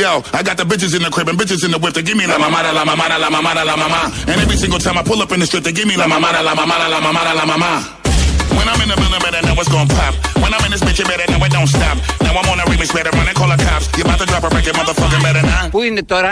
Yo, I got the bitches in the crib and bitches in the whip. They give me la mamada, la mamada, la mamada, la mama. And every single time I pull up in the strip, they give me la mamada, la mamada, la mamada, la mama. When I'm in the building, better know it's gon' pop. When I'm in this bitch, you better know it don't stop. Now I'm on a remix, better run and call the cops. You about to drop a record, motherfucking better not. Πού είναι τώρα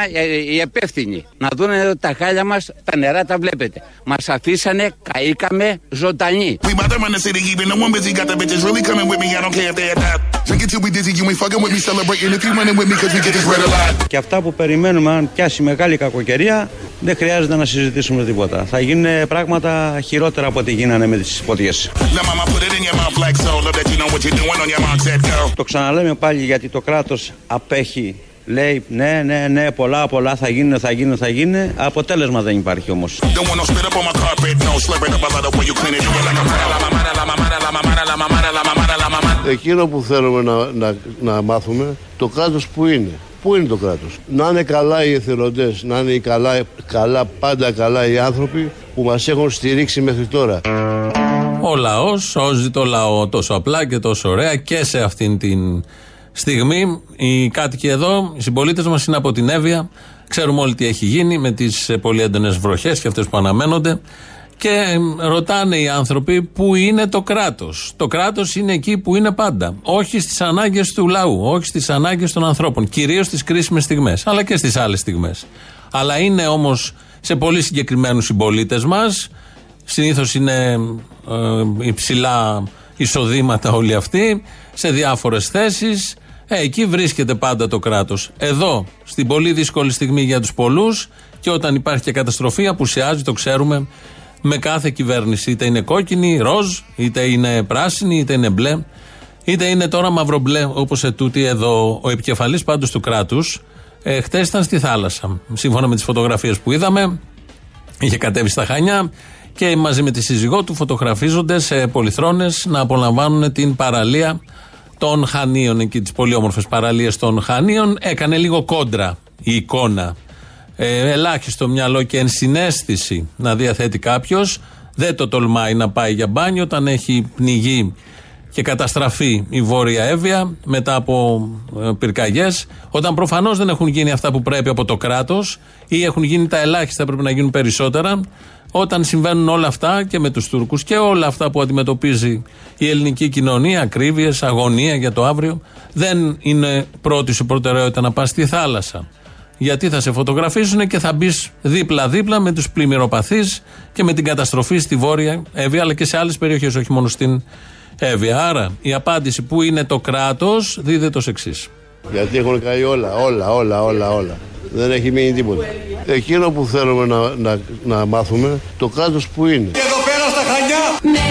οι υπεύθυνοι? Να δούνε ότι τα χάλια μας, τα νερά τα βλέπετε. Μας αφήσανε, καήκαμε, ζωντανοί. We about to run the city, even the one busy got the bitches really coming with me. I don't care if they adopt. Drink it till we dizzy, you ain't fucking with me, celebrating if you running with me, cause we get this red a lot. Και αυτά που περιμένουμε, αν πιάσει μεγάλη κακοκαιρία, δεν χρειάζεται να συζητήσουμε τίποτα. Θα γίνουν πράγματα χειρότερα από ό,τι γίνανε με τις φωτιές. Το ξαναλέμε πάλι γιατί το κράτος απέχει. Λέει ναι, πολλά θα γίνουν, θα γίνουν. Αποτέλεσμα δεν υπάρχει όμως. Εκείνο που θέλουμε να μάθουμε, το κράτος που είναι. Πού είναι το κράτος? Να είναι καλά οι εθελοντές, να είναι πάντα καλά οι άνθρωποι που μας έχουν στηρίξει μέχρι τώρα. Ο λαός σώζει το λαό τόσο απλά και τόσο ωραία και σε αυτήν την στιγμή. Οι κάτοικοι εδώ, οι συμπολίτες μας είναι από την Εύβοια. Ξέρουμε όλοι τι έχει γίνει με τις πολύ έντονες βροχές και αυτές που αναμένονται. Και ρωτάνε οι άνθρωποι πού είναι το κράτος. Το κράτος είναι εκεί που είναι πάντα. Όχι στις ανάγκες του λαού, όχι στις ανάγκες των ανθρώπων. Κυρίως στις κρίσιμες στιγμές, αλλά και στις άλλες στιγμές. Αλλά είναι όμως σε πολύ συγκεκριμένους συμπολίτες μας. Συνήθως είναι υψηλά εισοδήματα όλοι αυτοί, σε διάφορες θέσεις. Εκεί βρίσκεται πάντα το κράτος. Εδώ, στην πολύ δύσκολη στιγμή για τους πολλούς, και όταν υπάρχει και καταστροφή, απουσιάζει, το ξέρουμε, με κάθε κυβέρνηση. Είτε είναι κόκκινη, ροζ, είτε είναι πράσινη, είτε είναι μπλε, είτε είναι τώρα μαυρομπλε, όπως ετούτη εδώ. Ο επικεφαλής πάντως του κράτους χτες ήταν στη θάλασσα. Σύμφωνα με τις φωτογραφίες που είδαμε, είχε κατέβει στα Χανιά. Και μαζί με τη σύζυγό του φωτογραφίζονται σε πολυθρόνες να απολαμβάνουν την παραλία των Χανίων, εκεί τις πολύ όμορφες παραλίες των Χανίων. Έκανε λίγο κόντρα η εικόνα. Ελάχιστο μυαλό και ενσυναίσθηση να διαθέτει κάποιος. Δεν το τολμάει να πάει για μπάνιο όταν έχει πνιγεί και καταστραφεί η Βόρεια Εύβοια μετά από πυρκαγιές, όταν προφανώς δεν έχουν γίνει αυτά που πρέπει από το κράτος ή έχουν γίνει τα ελάχιστα, πρέπει να γίνουν περισσότερα. Όταν συμβαίνουν όλα αυτά και με τους Τούρκους και όλα αυτά που αντιμετωπίζει η ελληνική κοινωνία, ακρίβειες, αγωνία για το αύριο, δεν είναι πρώτη σου προτεραιότητα να πας στη θάλασσα. Γιατί θα σε φωτογραφίσουν και θα μπεις δίπλα-δίπλα με τους πλημμυροπαθείς και με την καταστροφή στη Βόρεια Εύβοια, αλλά και σε άλλες περιοχές, όχι μόνο στην Εύβοια. Άρα η απάντηση που είναι το κράτος δίδεται ως εξής. Γιατί έχουν καεί όλα. Δεν έχει μείνει τίποτα. Εκείνο που θέλουμε να μάθουμε, το κράτος που είναι. Και εδώ πέρα στα Χανιά, με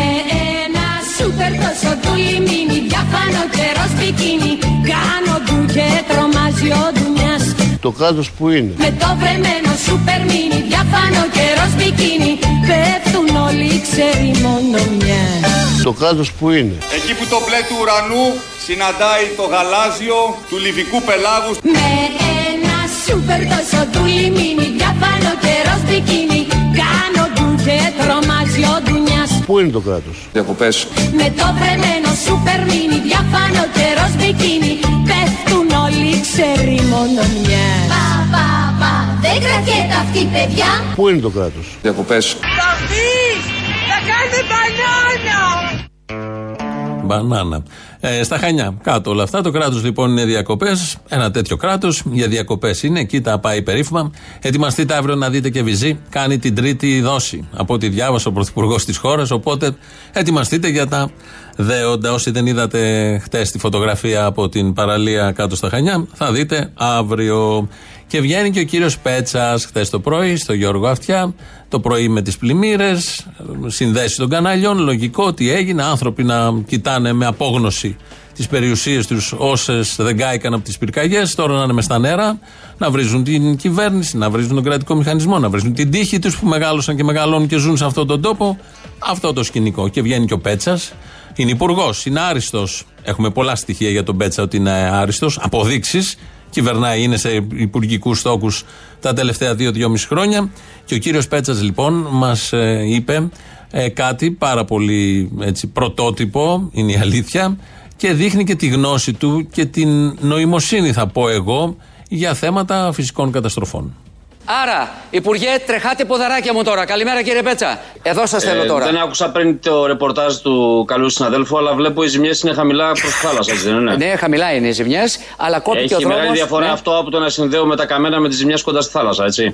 ένα σούπερ προσωτούλι μίνι, διαφάνω καιρό σπικίνι, κάνω ντου και τρομάζει ο ντουνιάς. Το κράτος που είναι. Με το βρεμένο σούπερ μίνι, διαφάνω καιρό σπικίνι, πέφτουν όλοι ξέρει μόνο μια. Το κράτος που είναι. Εκεί που το μπλε του ουρανού συναντάει το γαλάζιο του λιβικού πελάγους. Με σούπερ τόσο δούλη μίνι, διαβάνω καιρός δικίνι, κάνω ντου και τρομάζει ο ντουνιάς. Πού είναι το κράτος? Διακοπές. Με το βρεμένο σούπερ μίνι, διαβάνω καιρός δικίνι, πέφτουν όλοι ξέρει μόνο μια. Πα, δεν κρατιέται αυτή παιδιά. Πού είναι το κράτος? Διακοπές. Θα πεις, θα κάνετε μπανάνα. Στα Χανιά, κάτω όλα αυτά. Το κράτος λοιπόν είναι διακοπές. Ένα τέτοιο κράτος για διακοπές είναι. Εκεί τα πάει περίφημα. Ετοιμαστείτε αύριο να δείτε και Βυζή. Κάνει την τρίτη δόση. Από ό,τι διάβασε ο πρωθυπουργός της χώρας. Οπότε ετοιμαστείτε για τα δέοντα. Όσοι δεν είδατε χτες τη φωτογραφία από την παραλία κάτω στα Χανιά, θα δείτε αύριο. Και βγαίνει και ο κύριος Πέτσας χθες το πρωί στο Γιώργο Αυτιά. Το πρωί με τις πλημμύρες, συνδέσεις των καναλιών. Λογικό, τι έγινε. Άνθρωποι να κοιτάνε με απόγνωση τις περιουσίες τους όσες δεν κάηκαν από τις πυρκαγιές. Τώρα να είναι μες στα νερά, να βρίζουν την κυβέρνηση, να βρίζουν τον κρατικό μηχανισμό, να βρίζουν την τύχη τους που μεγάλωσαν και μεγαλώνουν και ζουν σε αυτόν τον τόπο. Αυτό το σκηνικό. Και βγαίνει και ο Πέτσας. Είναι υπουργός, είναι άριστος. Έχουμε πολλά στοιχεία για τον Πέτσα ότι είναι άριστος. Αποδείξεις. Κυβερνάει, είναι σε υπουργικούς στόκους τα τελευταία 2-2,5 χρόνια. Και ο κύριος Πέτσας λοιπόν μας είπε κάτι πάρα πολύ έτσι, πρωτότυπο, είναι η αλήθεια, και δείχνει και τη γνώση του και την νοημοσύνη, θα πω εγώ, για θέματα φυσικών καταστροφών. Άρα, Υπουργέ, τρεχάτε ποδαράκια μου τώρα. Καλημέρα, κύριε Πέτσα. Εδώ σας θέλω τώρα. Δεν άκουσα πριν το ρεπορτάζ του καλού συναδέλφου, αλλά βλέπω οι ζημιές είναι χαμηλά προς τη θάλασσα, έτσι δεν είναι? Ναι, χαμηλά είναι οι ζημιές, αλλά κόπηκε ο δρόμος. Έχει μεγάλη διαφορά αυτό από το να συνδέουμε τα καμένα με τις ζημιές κοντά στη θάλασσα, έτσι.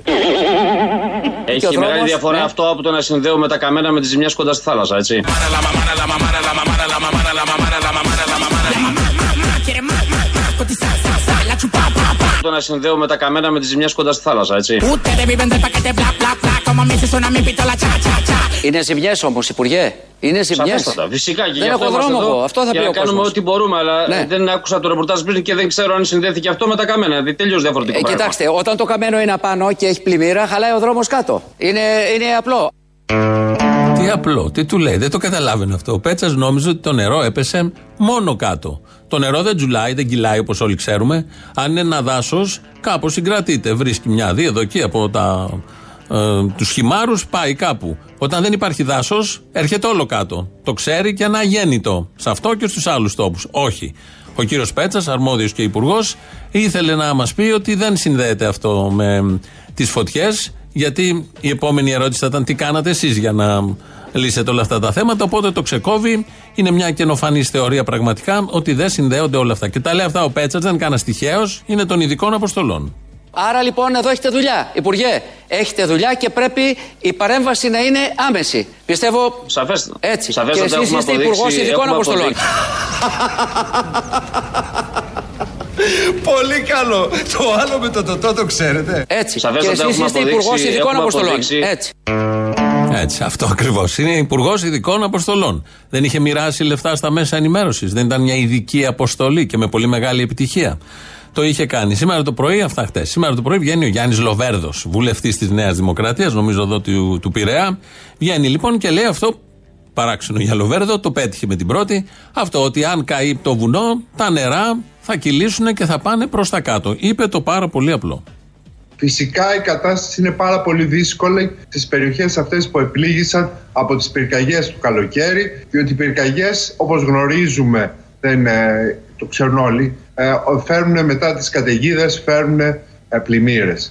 Έχει μεγάλη διαφορά αυτό από το να συνδέουμε τα καμένα με τις ζημιές κοντά στη θάλασσα, έτσι. Να συνδέουμε τα καμένα με τις ζημιές κοντά στη θάλασσα, έτσι. Είναι ζημιές όμως, Υπουργέ. Είναι ζημιές. Φυσικά και δεν έχω δρόμο εδώ, αυτό θα πει ο κόσμος. Κάνουμε ό,τι μπορούμε, αλλά ναι, δεν άκουσα το ρεπορτάζ πριν και δεν ξέρω αν συνδέθηκε αυτό με τα καμένα. Τελείως διαφορετικό. Κοιτάξτε, όταν το καμένο είναι απάνω και έχει πλημμύρα, χαλάει ο δρόμος κάτω. Είναι απλό. Τι απλό, τι του λέει, δεν το καταλάβαινε αυτό. Ο Πέτσας νόμιζε ότι το νερό έπεσε μόνο κάτω. Το νερό δεν τζουλάει, δεν κυλάει όπως όλοι ξέρουμε. Αν είναι ένα δάσος, κάπως συγκρατείται. Βρίσκει μια διαδοχή από τους χυμάρους, πάει κάπου. Όταν δεν υπάρχει δάσος, έρχεται όλο κάτω. Το ξέρει και αναγέννητο. Σε αυτό και στους άλλους τόπους. Όχι. Ο κύριος Πέτσας, αρμόδιος και υπουργός, ήθελε να μας πει ότι δεν συνδέεται αυτό με τις φωτιές. Γιατί η επόμενη ερώτηση θα ήταν τι κάνατε εσείς για να λύσετε όλα αυτά τα θέματα. Οπότε το ξεκόβει. Είναι μια καινοφανής θεωρία πραγματικά ότι δεν συνδέονται όλα αυτά. Και τα λέει αυτά ο Πέτσας, δεν κανένας τυχαίος, είναι των ειδικών αποστολών. Άρα λοιπόν εδώ έχετε δουλειά, Υπουργέ. Έχετε δουλειά και πρέπει η παρέμβαση να είναι άμεση. Πιστεύω. Σαφέστατα. Έτσι. Και εσείς είστε υπουργός ειδικών αποστολών. Πολύ καλό. Το άλλο με το τοτό το ξέρετε. Έτσι. Και εσείς είστε υπουργός ειδικών αποστολών. Έτσι. Έτσι, αυτό ακριβώς. Είναι υπουργός ειδικών αποστολών. Δεν είχε μοιράσει λεφτά στα μέσα ενημέρωσης. Δεν ήταν μια ειδική αποστολή και με πολύ μεγάλη επιτυχία. Το είχε κάνει. Σήμερα το πρωί, αυτά χτες. Σήμερα το πρωί βγαίνει ο Γιάννης Λοβέρδος, βουλευτής της Νέας Δημοκρατίας, νομίζω εδώ του Πειραιά. Βγαίνει λοιπόν και λέει αυτό. Παράξενο για Λοβέρδο, το πέτυχε με την πρώτη. Αυτό ότι αν καεί το βουνό, τα νερά θα κυλήσουν και θα πάνε προς τα κάτω. Είπε το πάρα πολύ απλό. Φυσικά η κατάσταση είναι πάρα πολύ δύσκολη στις περιοχές αυτές που επλήγησαν από τις πυρκαγιές του καλοκαίρι, διότι οι πυρκαγιές, όπως γνωρίζουμε, δεν το ξέρουν όλοι, φέρνουν μετά τις καταιγίδες, φέρνουν πλημμύρες.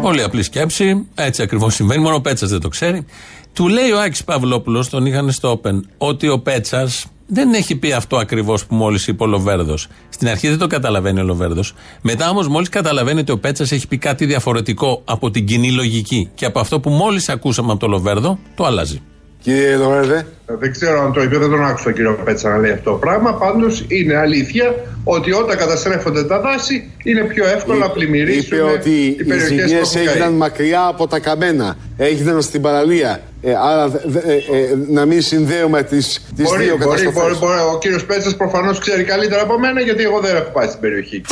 Πολύ απλή σκέψη, έτσι ακριβώς συμβαίνει, μόνο ο Πέτσας δεν το ξέρει. Του λέει ο Άκης Παυλόπουλος, τον είχαν στο Open, ότι ο Πέτσας δεν έχει πει αυτό ακριβώς που μόλις είπε ο Λοβέρδος. Στην αρχή δεν το καταλαβαίνει ο Λοβέρδος. Μετά όμως, μόλις καταλαβαίνει ότι ο Πέτσας έχει πει κάτι διαφορετικό από την κοινή λογική και από αυτό που μόλις ακούσαμε από τον Λοβέρδο, το αλλάζει. Κύριε Λοβέρδε, δεν ξέρω αν το είπε, δεν τον άκουσα τον κύριο Πέτσα να λέει αυτό το πράγμα. Πάντως είναι αλήθεια ότι όταν καταστρέφονται τα δάση, είναι πιο εύκολο να πλημμυρίσουν. Είπε ότι οι ζημιές έγιναν μακριά από τα καμένα, έγιναν στην παραλία. Άρα να μην συνδέουμε τις δύο καταστροφές. Μπορεί. Ο κύριος Πέτσας προφανώς ξέρει καλύτερα από μένα, γιατί εγώ δεν έχω πάει στην περιοχή.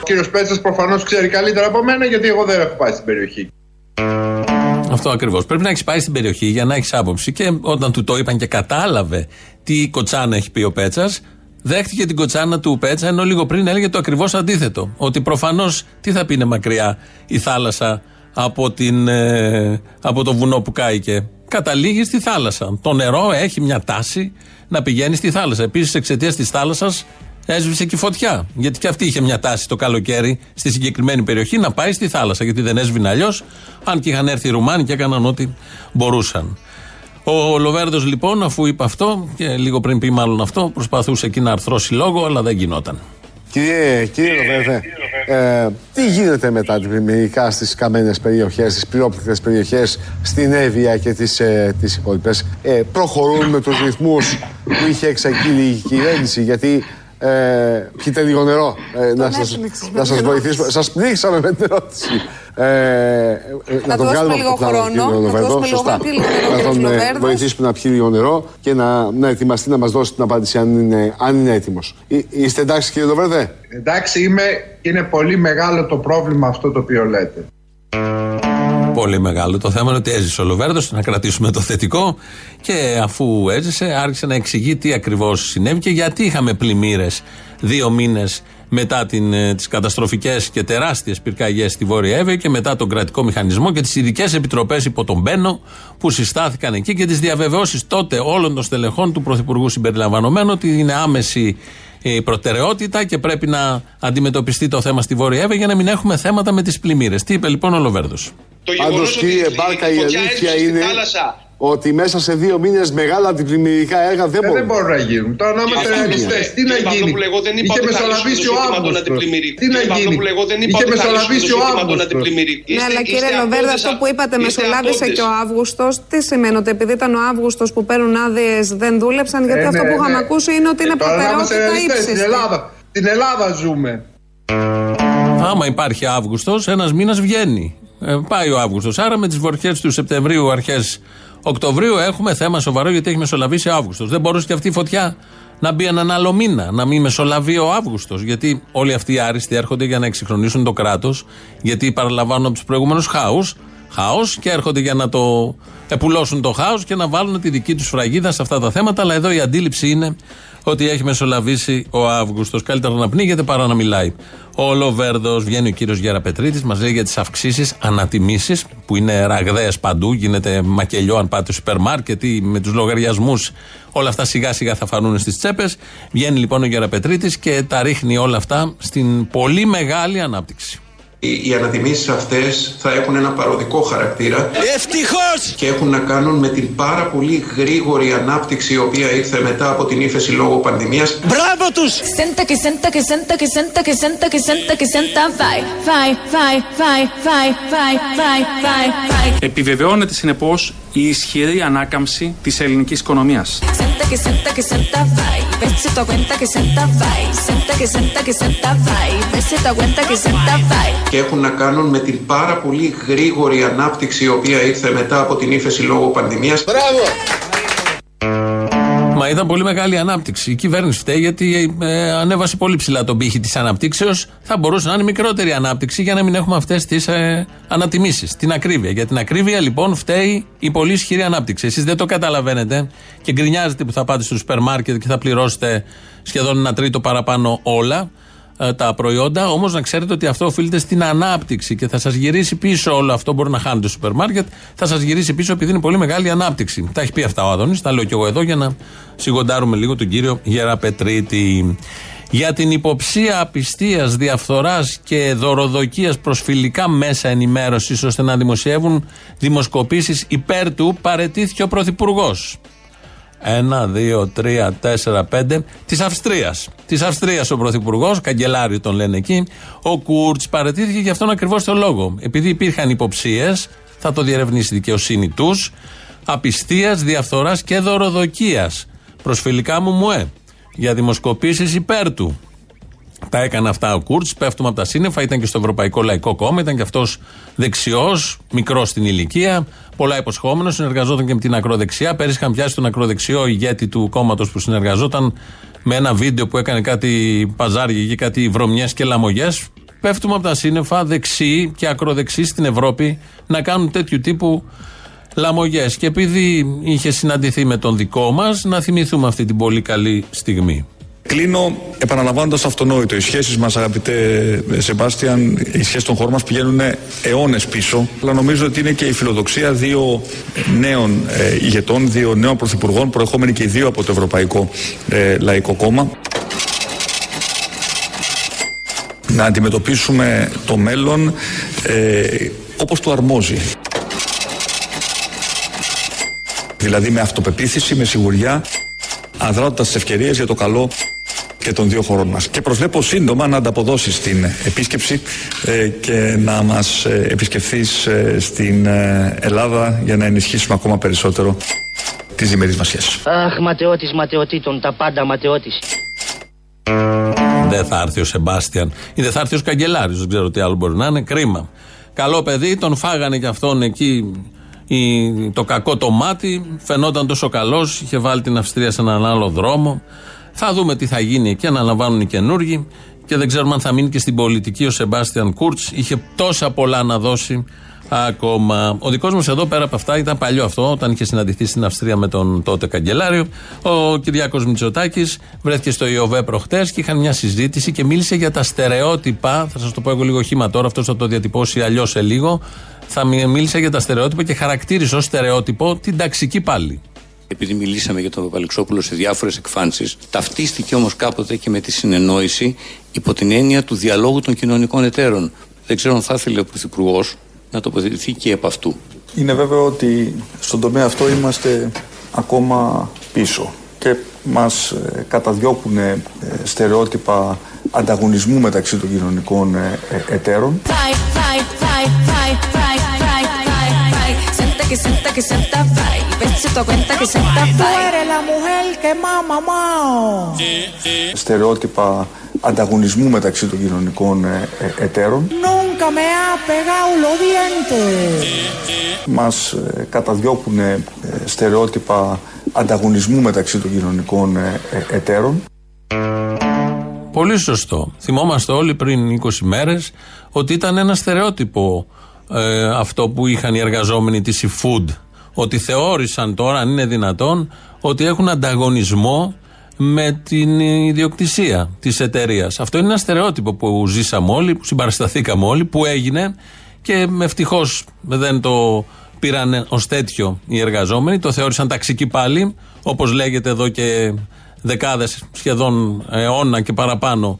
Ο κύριος Πέτσας προφανώς ξέρει καλύτερα από μένα, γιατί εγώ δεν έχω πάει στην περιοχή. Αυτό ακριβώς. Πρέπει να έχεις πάει στην περιοχή για να έχεις άποψη. Και όταν του το είπαν και κατάλαβε τι κοτσάνα έχει πει ο Πέτσας, δέχτηκε την κοτσάνα του Πέτσα, ενώ λίγο πριν έλεγε το ακριβώς αντίθετο. Ότι προφανώς τι θα πει είναι μακριά η θάλασσα από το βουνό που κάηκε. Καταλήγει στη θάλασσα. Το νερό έχει μια τάση να πηγαίνει στη θάλασσα. Επίσης, εξαιτίας της θάλασσας έσβησε και η φωτιά. Γιατί και αυτή είχε μια τάση το καλοκαίρι στη συγκεκριμένη περιοχή να πάει στη θάλασσα. Γιατί δεν έσβηνε αλλιώς, αν και είχαν έρθει οι Ρουμάνοι και έκαναν ό,τι μπορούσαν. Ο Λοβέρδος λοιπόν, αφού είπε αυτό, και λίγο πριν πει μάλλον αυτό, προσπαθούσε εκεί να αρθρώσει λόγο, αλλά δεν γινόταν. Κύριε Λοβέρδε, τι γίνεται μετά την πλημμυρικά στις καμένες περιοχές, στις πληρόπληκτες περιοχές, στην Εύβοια και τις υπόλοιπες? Προχωρούν με τους ρυθμούς που είχε εξαγγείλει η κυβέρνηση? Γιατί πείτε λίγο νερό, να σας βοηθήσουμε. Σας πνίξαμε με την ερώτηση. Να τον βγάλουμε από το πλάνο, τον Λοβέρδο. Σωστά. Να τον βοηθήσουμε να πιει λίγο νερό και να ετοιμαστεί να μας δώσει την απάντηση, αν είναι έτοιμος. Είστε εντάξει, κύριε Λοβέρδε? Εντάξει είμαι. Είναι πολύ μεγάλο το πρόβλημα αυτό το οποίο λέτε. Πολύ μεγάλο. Το θέμα είναι ότι έζησε ο Λοβέρδος, να κρατήσουμε το θετικό, και αφού έζησε άρχισε να εξηγεί τι ακριβώς συνέβη και γιατί είχαμε πλημμύρες 2 μήνες μετά τις καταστροφικές και τεράστιες πυρκαγιές στη Βόρεια Εύβοια και μετά τον κρατικό μηχανισμό και τις ειδικές επιτροπές υπό τον Μπένο που συστάθηκαν εκεί και τις διαβεβαιώσεις τότε όλων των στελεχών του Πρωθυπουργού συμπεριλαμβανομένου ότι είναι άμεση η προτεραιότητα και πρέπει να αντιμετωπιστεί το θέμα στη Βόρεια Εύβοια για να μην έχουμε θέματα με τις πλημμύρες. Τι είπε λοιπόν ο Λοβέρδος? Πάντως κύριε Μπάρκα, η αλήθεια είναι ότι μέσα σε 2 μήνες μεγάλα αντιπλημμυρικά έργα δεν μπορούν να γίνουν. Τώρα να είμαστε ρεαλιστές, τι να γίνει. Είχε μεσολαβήσει ο Αύγουστος. Τι να γίνει. Είχε μεσολαβήσει ο Αύγουστος. Ναι, αλλά κύριε Λοβέρδο, αυτό που είπατε, μεσολάβησε και ο Αύγουστος. Τι σημαίνει, ότι επειδή ήταν ο Αύγουστος που παίρνουν άδειες δεν δούλεψαν? Γιατί αυτό που είχαμε ακούσει είναι ότι είναι προτεραιότητα ύψιστη. Στην Ελλάδα ζούμε. Άμα υπάρχει Αύγουστος, ένας μήνας βγαίνει. Πάει ο Αύγουστος. Άρα με τις βορειές του Σεπτεμβρίου, αρχές Οκτωβρίου έχουμε θέμα σοβαρό, γιατί έχει μεσολαβήσει Αύγουστος. Δεν μπορούσε και αυτή η φωτιά να μπει έναν άλλο μήνα, να μην μεσολαβεί ο Αύγουστος. Γιατί όλοι αυτοί οι άριστοι έρχονται για να εξυγχρονίσουν το κράτος, γιατί παραλαμβάνουν από τους προηγούμενους χάος και έρχονται για να το επουλώσουν το χάος και να βάλουν τη δική τους φραγίδα σε αυτά τα θέματα. Αλλά εδώ η αντίληψη είναι ότι έχει μεσολαβήσει ο Αύγουστος. Καλύτερα να πνίγεται παρά να μιλάει. Ο Λοβέρδος, βγαίνει ο κύριος Γεραπετρίτης, μας λέει για τις αυξήσεις ανατιμήσεις που είναι ραγδαίες παντού. Γίνεται μακελιό αν πάτε στο σούπερ μάρκετ ή με τους λογαριασμούς. Όλα αυτά σιγά σιγά θα φανούν στις τσέπες. Βγαίνει λοιπόν ο Γεραπετρίτης και τα ρίχνει όλα αυτά στην πολύ μεγάλη ανάπτυξη. Οι ανατιμήσεις αυτές θα έχουν ένα παροδικό χαρακτήρα. Ευτυχώς! Και έχουν να κάνουν με την πάρα πολύ γρήγορη ανάπτυξη η οποία ήρθε μετά από την ύφεση λόγω πανδημίας. Μπράβο τους! Επιβεβαιώνεται συνεπώς η ισχυρή ανάκαμψη της ελληνικής οικονομίας. Και έχουν να κάνουν με την πάρα πολύ γρήγορη ανάπτυξη η οποία ήρθε μετά από την ύφεση λόγω πανδημίας. Μπράβο! Μα ήταν πολύ μεγάλη ανάπτυξη. Η κυβέρνηση φταίει γιατί ανέβασε πολύ ψηλά τον πύχη της αναπτύξεως. Θα μπορούσε να είναι μικρότερη ανάπτυξη για να μην έχουμε αυτές τις ανατιμήσεις, την ακρίβεια. Για την ακρίβεια λοιπόν φταίει η πολύ ισχυρή ανάπτυξη. Εσείς δεν το καταλαβαίνετε και γκρινιάζετε που θα πάτε στο σούπερ μάρκετ και θα πληρώσετε σχεδόν 1/3 παραπάνω όλα τα προϊόντα, όμως να ξέρετε ότι αυτό οφείλεται στην ανάπτυξη και θα σας γυρίσει πίσω όλο αυτό. Μπορεί να χάνετε το σούπερ μάρκετ, θα σας γυρίσει πίσω επειδή είναι πολύ μεγάλη ανάπτυξη. Τα έχει πει αυτά ο Άδωνης, τα λέω και εγώ εδώ για να σιγοντάρουμε λίγο τον κύριο Γεραπετρίτη. Για την υποψία απιστίας, διαφθοράς και δωροδοκίας προς φιλικά μέσα ενημέρωσης ώστε να δημοσιεύουν δημοσκοπήσεις υπέρ του παρετήθηκε ο Πρωθυπουργός. 1, 2, 3, 4, 5 της Αυστρίας ο Πρωθυπουργός, καγκελάριο τον λένε εκεί. Ο Κουρτς παραιτήθηκε για αυτόν ακριβώς τον λόγο, επειδή υπήρχαν υποψίες, θα το διερευνήσει η δικαιοσύνη τους, απιστίας, διαφθοράς και δωροδοκίας προσφυλικά για δημοσκοπήσεις υπέρ του. Τα έκανε αυτά ο Κουρτς, πέφτουμε από τα σύννεφα, ήταν και στο Ευρωπαϊκό Λαϊκό Κόμμα, ήταν και αυτός δεξιός, μικρός στην ηλικία, πολλά υποσχόμενος, συνεργαζόταν και με την ακροδεξιά. Πέρυσι είχαν πιάσει τον ακροδεξιό ηγέτη του κόμματος που συνεργαζόταν με ένα βίντεο που έκανε κάτι παζάρια και κάτι βρωμιές και λαμογιές. Πέφτουμε από τα σύννεφα, δεξιοί και ακροδεξιοί στην Ευρώπη να κάνουν τέτοιου τύπου λαμογιές. Και επειδή είχε συναντηθεί με τον δικό μας, να θυμηθούμε αυτή την πολύ καλή στιγμή. Κλείνω επαναλαμβάνοντας αυτονόητο. Οι σχέσεις μας, αγαπητέ Σεμπάστιαν, οι σχέσεις των χωρών μας πηγαίνουν αιώνες πίσω. Αλλά νομίζω ότι είναι και η φιλοδοξία 2 νέων ηγετών, 2 νέων πρωθυπουργών, προερχόμενοι και οι 2 από το Ευρωπαϊκό Λαϊκό Κόμμα. Να αντιμετωπίσουμε το μέλλον όπως του αρμόζει. Δηλαδή με αυτοπεποίθηση, με σιγουριά, αδράνοντας τις ευκαιρίες για το καλό και των 2 χωρών μας. Και προσβλέπω σύντομα να ανταποδώσεις στην επίσκεψη και να μας επισκεφθείς στην Ελλάδα για να ενισχύσουμε ακόμα περισσότερο τις διμερείς μας σχέσεις. Αχ, ματαιώτης ματαιωτήτων, τα πάντα ματαιώτης. Δεν θα έρθει ο Σεμπάστιαν ή δεν θα έρθει ο καγκελάριος, δεν ξέρω τι άλλο μπορεί να είναι, κρίμα. Καλό παιδί, τον φάγανε και αυτόν εκεί. Το κακό το μάτι, φαινόταν τόσο καλός, είχε βάλει την Αυστρία σε έναν άλλο δρόμο. Θα δούμε τι θα γίνει εκεί, αναλαμβάνουν οι καινούργοι και δεν ξέρουμε αν θα μείνει και στην πολιτική ο Σεμπάστιαν Κουρτς. Είχε τόσα πολλά να δώσει ακόμα. Ο δικός μας εδώ, πέρα από αυτά, ήταν παλιό αυτό, όταν είχε συναντηθεί στην Αυστρία με τον τότε καγκελάριο. Ο Κυριάκος Μητσοτάκης βρέθηκε στο ΙΟΒΕ προχτές και είχαν μια συζήτηση και μίλησε για τα στερεότυπα. Θα σας το πω εγώ λίγο χήμα τώρα, αυτός θα το διατυπώσει αλλιώς σε λίγο. Θα μίλησε για τα στερεότυπα και χαρακτήρισε ως στερεότυπο την ταξική πάλι. Επειδή μιλήσαμε για τον Παπαλυξόπουλο σε διάφορες εκφάνσεις, ταυτίστηκε όμως κάποτε και με τη συνεννόηση υπό την έννοια του διαλόγου των κοινωνικών εταίρων. Δεν ξέρω αν θα ήθελε ο Πρωθυπουργός να τοποθετηθεί και επ' αυτού. Είναι βέβαιο ότι στον τομέα αυτό είμαστε ακόμα πίσω και μας καταδιώκουν στερεότυπα ανταγωνισμού μεταξύ των κοινωνικών εταίρων. Στερεότυπα ανταγωνισμού μεταξύ των κοινωνικών εταίρων. Μας καταδιώκουν στερεότυπα ανταγωνισμού μεταξύ των κοινωνικών εταίρων. Πολύ σωστό. Θυμόμαστε όλοι πριν 20 μέρες ότι ήταν ένα στερεότυπο αυτό που είχαν οι εργαζόμενοι της eFood, ότι θεώρησαν τώρα, αν είναι δυνατόν, ότι έχουν ανταγωνισμό με την ιδιοκτησία της εταιρείας. Αυτό είναι ένα στερεότυπο που ζήσαμε όλοι, που συμπαρασταθήκαμε όλοι, που έγινε και ευτυχώς δεν το πήραν ως τέτοιο οι εργαζόμενοι, το θεώρησαν ταξική πάλι, όπως λέγεται εδώ και δεκάδες, σχεδόν αιώνα και παραπάνω.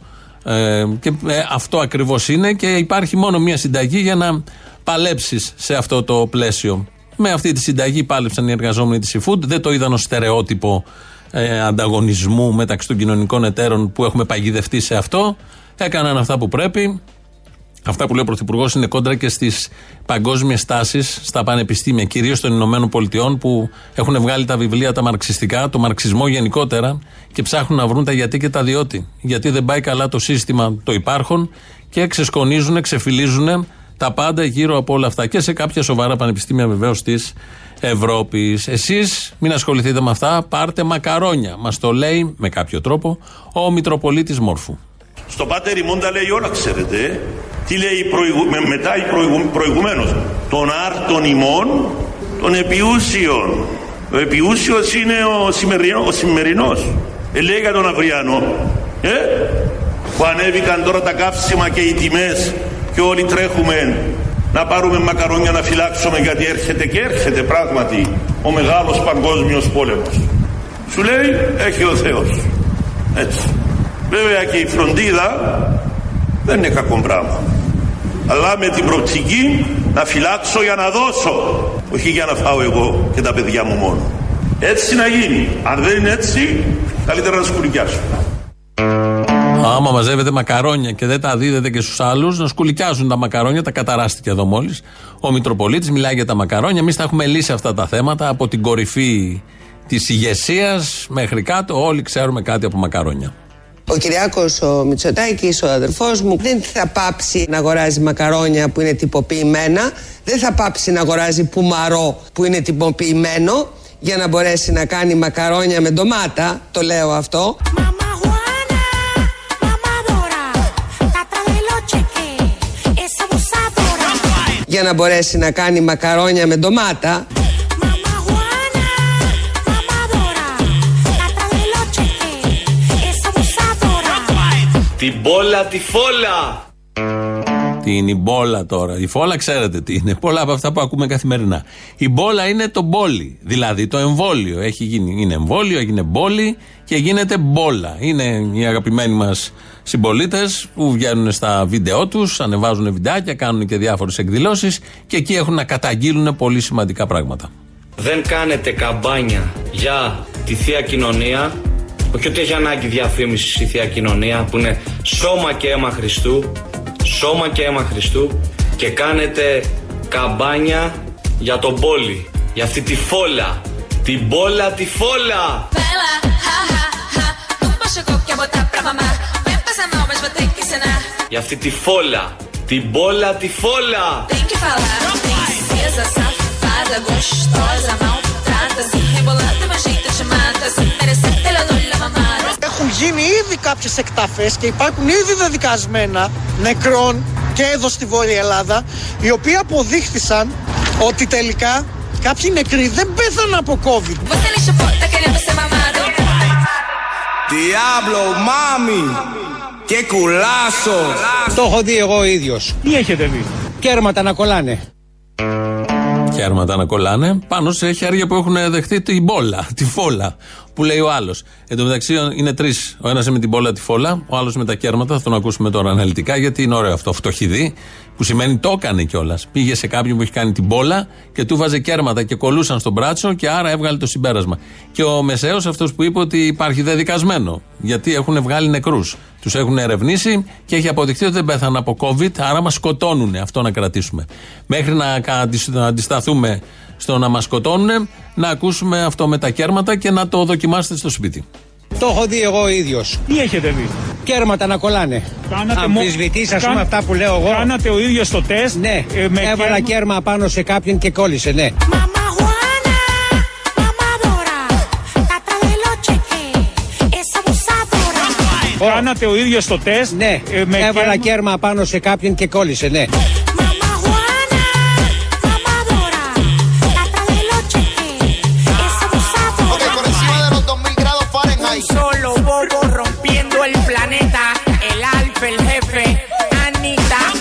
Αυτό ακριβώς είναι και υπάρχει μόνο μια συνταγή για να παλέψεις σε αυτό το πλαίσιο. Με αυτή τη συνταγή πάλεψαν οι εργαζόμενοι της eFood, δεν το είδαν ως στερεότυπο ανταγωνισμού μεταξύ των κοινωνικών εταίρων που έχουμε παγιδευτεί σε αυτό. Έκαναν αυτά που πρέπει. Αυτά που λέει ο Πρωθυπουργός είναι κόντρα και στις παγκόσμιες τάσεις, στα πανεπιστήμια, κυρίως των Ηνωμένων Πολιτειών, που έχουν βγάλει τα βιβλία τα μαρξιστικά, το μαρξισμό γενικότερα, και ψάχνουν να βρουν τα γιατί και τα διότι. Γιατί δεν πάει καλά το σύστημα το υπάρχον και ξεσκονίζουν, ξεφυλίζουν τα πάντα γύρω από όλα αυτά. Και σε κάποια σοβαρά πανεπιστήμια βεβαίως της Ευρώπης. Εσείς μην ασχοληθείτε με αυτά, πάρτε μακαρόνια. Μας το λέει με κάποιο τρόπο ο Μητροπολίτης Μόρφου. Στον Πάτερ η Μούντα λέει όλα, ξέρετε. Τι λέει μετά προηγουμένως. Των άρτων ημών, των επιούσιων. Ο επιούσιος είναι ο σημερινός. Λέει για τον αυριανό. Που ανέβηκαν τώρα τα καύσιμα και οι τιμές και όλοι τρέχουμε να πάρουμε μακαρόνια να φυλάξουμε, γιατί έρχεται και έρχεται πράγματι ο μεγάλος παγκόσμιος πόλεμος. Σου λέει, έχει ο Θεός. Έτσι. Βέβαια και η φροντίδα δεν είναι κακό πράγμα. Αλλά με την προοπτική να φυλάξω για να δώσω, όχι για να φάω εγώ και τα παιδιά μου μόνο. Έτσι να γίνει. Αν δεν είναι έτσι, καλύτερα να σκουλικιάσω. Άμα μαζεύετε μακαρόνια και δεν τα δίδετε και στους άλλους, να σκουλικιάζουν τα μακαρόνια. Τα καταράστηκε εδώ μόλις. Ο Μητροπολίτης μιλάει για τα μακαρόνια. Εμείς τα έχουμε λύσει αυτά τα θέματα από την κορυφή της ηγεσίας μέχρι κάτω. Όλοι ξέρουμε κάτι από μακαρόνια. Ο Κυριάκος ο Μητσοτάκης, ο αδερφός μου, δεν θα πάψει να αγοράζει μακαρόνια που είναι τυποποιημένα, δεν θα πάψει να αγοράζει πουμαρό που είναι τυποποιημένο, για να μπορέσει να κάνει μακαρόνια με ντομάτα, το λέω αυτό. Για να μπορέσει να κάνει μακαρόνια με ντομάτα. Την μπόλα, τη φόλα! Τι είναι η μπόλα τώρα? Η φόλα ξέρετε τι είναι. Πολλά από αυτά που ακούμε καθημερινά. Η μπόλα είναι το μπόλι, δηλαδή το εμβόλιο. Είναι εμβόλιο, έγινε μπόλι και γίνεται μπόλα. Είναι οι αγαπημένοι μας συμπολίτες που βγαίνουν στα βίντεο τους, ανεβάζουν βιντεάκια, κάνουν και διάφορες εκδηλώσεις και εκεί έχουν να καταγγείλουν πολύ σημαντικά πράγματα. Δεν κάνετε καμπάνια για τη Θεία Κοινωνία. Όχι ότι έχει ανάγκη διαφήμιση η Θεία Κοινωνία που είναι σώμα και αίμα Χριστού, σώμα και αίμα Χριστού, και κάνετε καμπάνια για τον πόλη, για αυτή τη φόλα, την μπόλα, τη φόλα. Για αυτή τη φόλα, την μπόλα, τη φόλα. Έχουν γίνει ήδη κάποιες εκταφές και υπάρχουν ήδη δεδικασμένα νεκρών και εδώ στη Βόρεια Ελλάδα, οι οποίοι αποδείχθησαν ότι τελικά κάποιοι νεκροί δεν πέθαναν από COVID. Διάμπλο, μάμι και κουλάσο. Το έχω δει εγώ ίδιος. Τι έχετε δει? Κέρματα να κολλάνε. Κέρματα να κολλάνε πάνω σε χέρια που έχουν δεχτεί την μπόλα, τη φόλα, που λέει ο άλλος. Εν τω μεταξύ είναι τρεις. Ο ένας με την μπόλα, τη φόλα, ο άλλος με τα κέρματα. Θα τον ακούσουμε τώρα αναλυτικά, γιατί είναι ωραίο αυτό. Φτωχιδί, που σημαίνει το έκανε κιόλας. Πήγε σε κάποιον που έχει κάνει την μπόλα και του βάζε κέρματα και κολλούσαν στον μπράτσο και άρα έβγαλε το συμπέρασμα. Και ο μεσαίος, αυτός που είπε ότι υπάρχει δεδικασμένο, γιατί έχουν βγάλει νεκρούς. Τους έχουν ερευνήσει και έχει αποδειχθεί ότι δεν πέθανε από COVID, άρα μας σκοτώνουν. Αυτό να κρατήσουμε. Μέχρι να αντισταθούμε στο να μας σκοτώνουν, να ακούσουμε αυτό με τα κέρματα και να το δοκιμάσετε στο σπίτι. Το έχω δει εγώ ίδιος. Τι έχετε δει? Κέρματα να κολλάνε. Αμφισβητείς, ας πούμε, αυτά που λέω εγώ. Κάνατε ο ίδιος το τεστ. Ναι, έβαλα κέρμα πάνω σε κάποιον και κόλλησε, ναι. Κάνατε ο ίδιος το τεστ. Ναι, έβαλα κέρμα πάνω σε κάποιον και κόλλησε, ναι.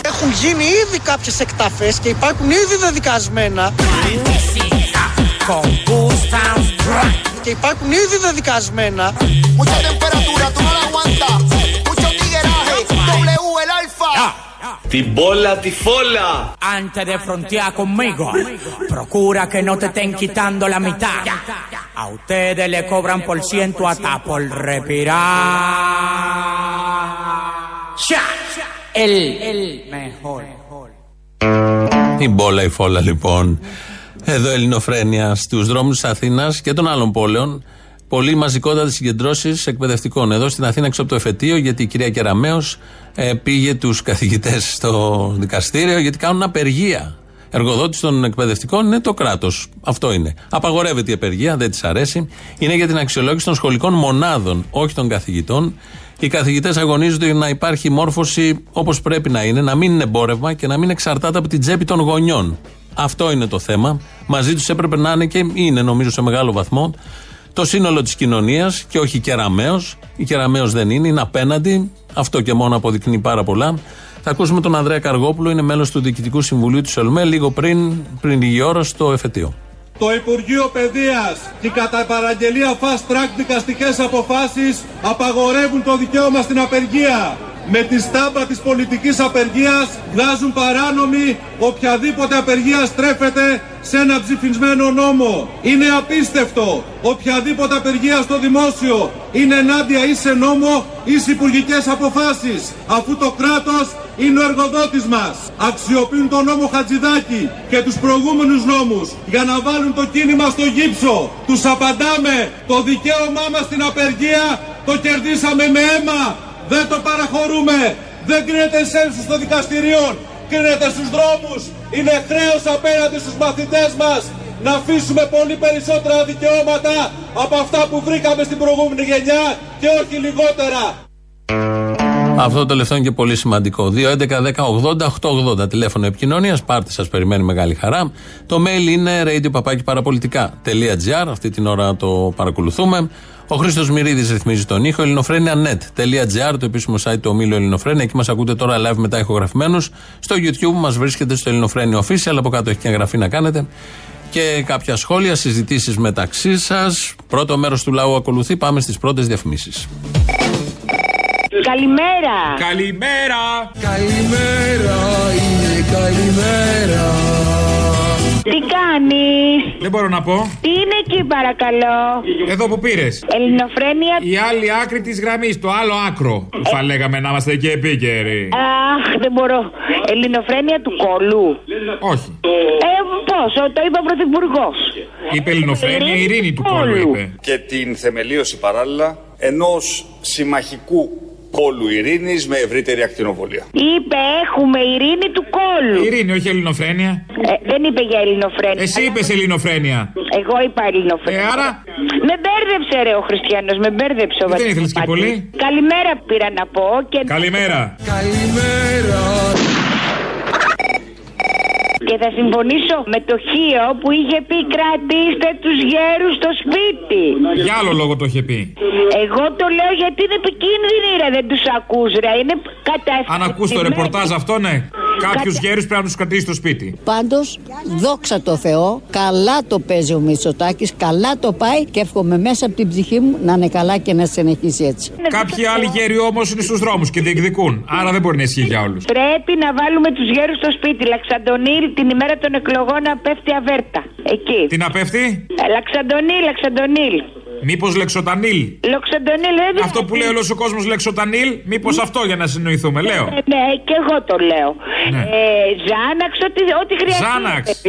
Έχουν γίνει ήδη κάποιες εκταφές και υπάρχουν ήδη δεδικασμένα. Και υπάρχουν ήδη δεδικασμένα. Την μπόλα, τη φόλα. Antes de frontear conmigo, procura que no te estén quitando la mitad. A ustedes le cobran por ciento hasta por respirar. Ya, el mejor. Την μπόλα, η φόλα, λοιπόν. Εδώ ελληνοφρένεια στους δρόμους της Αθήνας και των άλλων πόλεων. Πολύ μαζικότατες συγκεντρώσεις εκπαιδευτικών. Εδώ στην Αθήνα, έξω από το εφετείο, γιατί η κυρία Κεραμέως πήγε τους καθηγητές στο δικαστήριο, γιατί κάνουν απεργία. Εργοδότης των εκπαιδευτικών είναι το κράτος. Αυτό είναι. Απαγορεύεται η απεργία, δεν της αρέσει. Είναι για την αξιολόγηση των σχολικών μονάδων, όχι των καθηγητών. Οι καθηγητές αγωνίζονται για να υπάρχει μόρφωση όπως πρέπει να είναι, να μην είναι εμπόρευμα και να μην εξαρτάται από την τσέπη των γονιών. Αυτό είναι το θέμα. Μαζί τους έπρεπε να είναι και είναι, νομίζω, σε μεγάλο βαθμό το σύνολο της κοινωνίας και όχι η Κεραμέως. Η Κεραμέως δεν είναι, είναι απέναντι. Αυτό και μόνο αποδεικνύει πάρα πολλά. Θα ακούσουμε τον Ανδρέα Καργόπουλο, είναι μέλος του Διοικητικού Συμβουλίου της ΟΛΜΕ, λίγο πριν λίγη ώρα στο εφετείο. Το Υπουργείο Παιδείας και κατά παραγγελία fast track δικαστικές αποφάσεις απαγορεύουν το δικαίωμα στην απεργία. Με τη στάμπα της πολιτικής απεργίας βγάζουν παράνομη οποιαδήποτε απεργία στρέφεται σε ένα ψηφισμένο νόμο. Είναι απίστευτο. Οποιαδήποτε απεργία στο δημόσιο είναι ενάντια ή σε νόμο ή σε υπουργικές αποφάσεις, αφού το κράτος είναι ο εργοδότης μας. Αξιοποιούν τον νόμο Χατζηδάκη και τους προηγούμενους νόμους για να βάλουν το κίνημα στο γύψο. Τους απαντάμε. Το δικαίωμά μας στην απεργία το κερδίσαμε με αίμα. Δεν το παραχωρούμε. Δεν κρίνεται σε έμψους των δικαστηρίων. Κρίνεται στους δρόμους. Είναι χρέος απέναντι στους μαθητές μας να αφήσουμε πολύ περισσότερα δικαιώματα από αυτά που βρήκαμε στην προηγούμενη γενιά και όχι λιγότερα. Αυτό το τελευταίο είναι και πολύ σημαντικό. 2-11-10-80-880 τηλέφωνο επικοινωνίας. Πάρτε, σας περιμένει μεγάλη χαρά. Το mail είναι radio-papaki-παραπολιτικά.gr. Αυτή την ώρα το παρακολουθούμε. Ο Χρήστος Μυρίδης ρυθμίζει τον ήχο. ελληνοφρένια.net.gr, το επίσημο site του ομίλου Ελληνοφρένια. Εκεί μας ακούτε τώρα live μετά ηχογραφημένους. Στο YouTube μας βρίσκεται στο Ελληνοφρένια Official. Από κάτω έχει και εγγραφή να κάνετε. Και κάποια σχόλια, συζητήσεις μεταξύ σας. Πρώτο μέρος του λαού ακολουθεί. Πάμε στις πρώτες διαφημίσεις. Καλημέρα! Καλημέρα! Καλημέρα είναι καλημέρα. Τι κάνεις? Δεν μπορώ να πω. Τι είναι εκεί, παρακαλώ? Εδώ που πήρες. Ελληνοφρένεια. Η άλλη άκρη της γραμμής, το άλλο άκρο. Θα λέγαμε να είμαστε και επίκαιροι. Αχ, δεν μπορώ. Ελληνοφρένεια του κόλου. Όχι. Πώς, το είπε ο Πρωθυπουργός. Είπε Ελληνοφρένεια η ειρήνη του κόλου, είπε. Και την θεμελίωση παράλληλα ενός συμμαχικού κόλου ειρήνης με ευρύτερη ακτινοβολία. Είπε έχουμε ειρήνη του κόλου. Ειρήνη, όχι Ελληνοφρένεια. Δεν είπε για Ελληνοφρένεια. Εσύ είπες Ελληνοφρένεια. Εγώ είπα Ελληνοφρένεια. Άρα. Με μπέρδεψε ρε ο Χριστιανός, με μπέρδεψε ο Βασιλόπουλος. Δεν ήθελες και πολύ. Καλημέρα πήρα να πω. Και... Καλημέρα. Καλημέρα. Και θα συμφωνήσω με το Χίο που είχε πει κρατήστε τους γέρους στο σπίτι. Για άλλο λόγο το είχε πει. Εγώ το λέω γιατί είναι επικίνδυνοι ρε, δεν τους ακούς ρε, είναι κατάσταση. Αν ακούς το ρεπορτάζ αυτό ναι. Κάποιους γέρους πρέπει να τους κρατήσει στο σπίτι. Πάντως, δόξα τω Θεώ, καλά το παίζει ο Μητσοτάκης, καλά το πάει και εύχομαι μέσα από την ψυχή μου να είναι καλά και να συνεχίσει έτσι. Κάποιοι άλλοι γέροι όμως είναι στους δρόμους και διεκδικούν, άρα δεν μπορεί να ισχύει για όλους. Πρέπει να βάλουμε τους γέρους στο σπίτι. Λαξαντονίλ την ημέρα των εκλογών να πέφτει αβέρτα. Εκεί. Τι να πέφτει? Λαξαντονίλ, Λαξαντονίλ. Μήπως λεξοτανίλ. Λεξοτανίλ δεν. Αυτό που λέει όλος ο κόσμος λεξοτανίλ, μήπως αυτό για να συνοηθούμε, λέω. Ναι, και εγώ το λέω. Ναι. Ζάναξ, ό,τι χρειάζεται. Ζάναξ.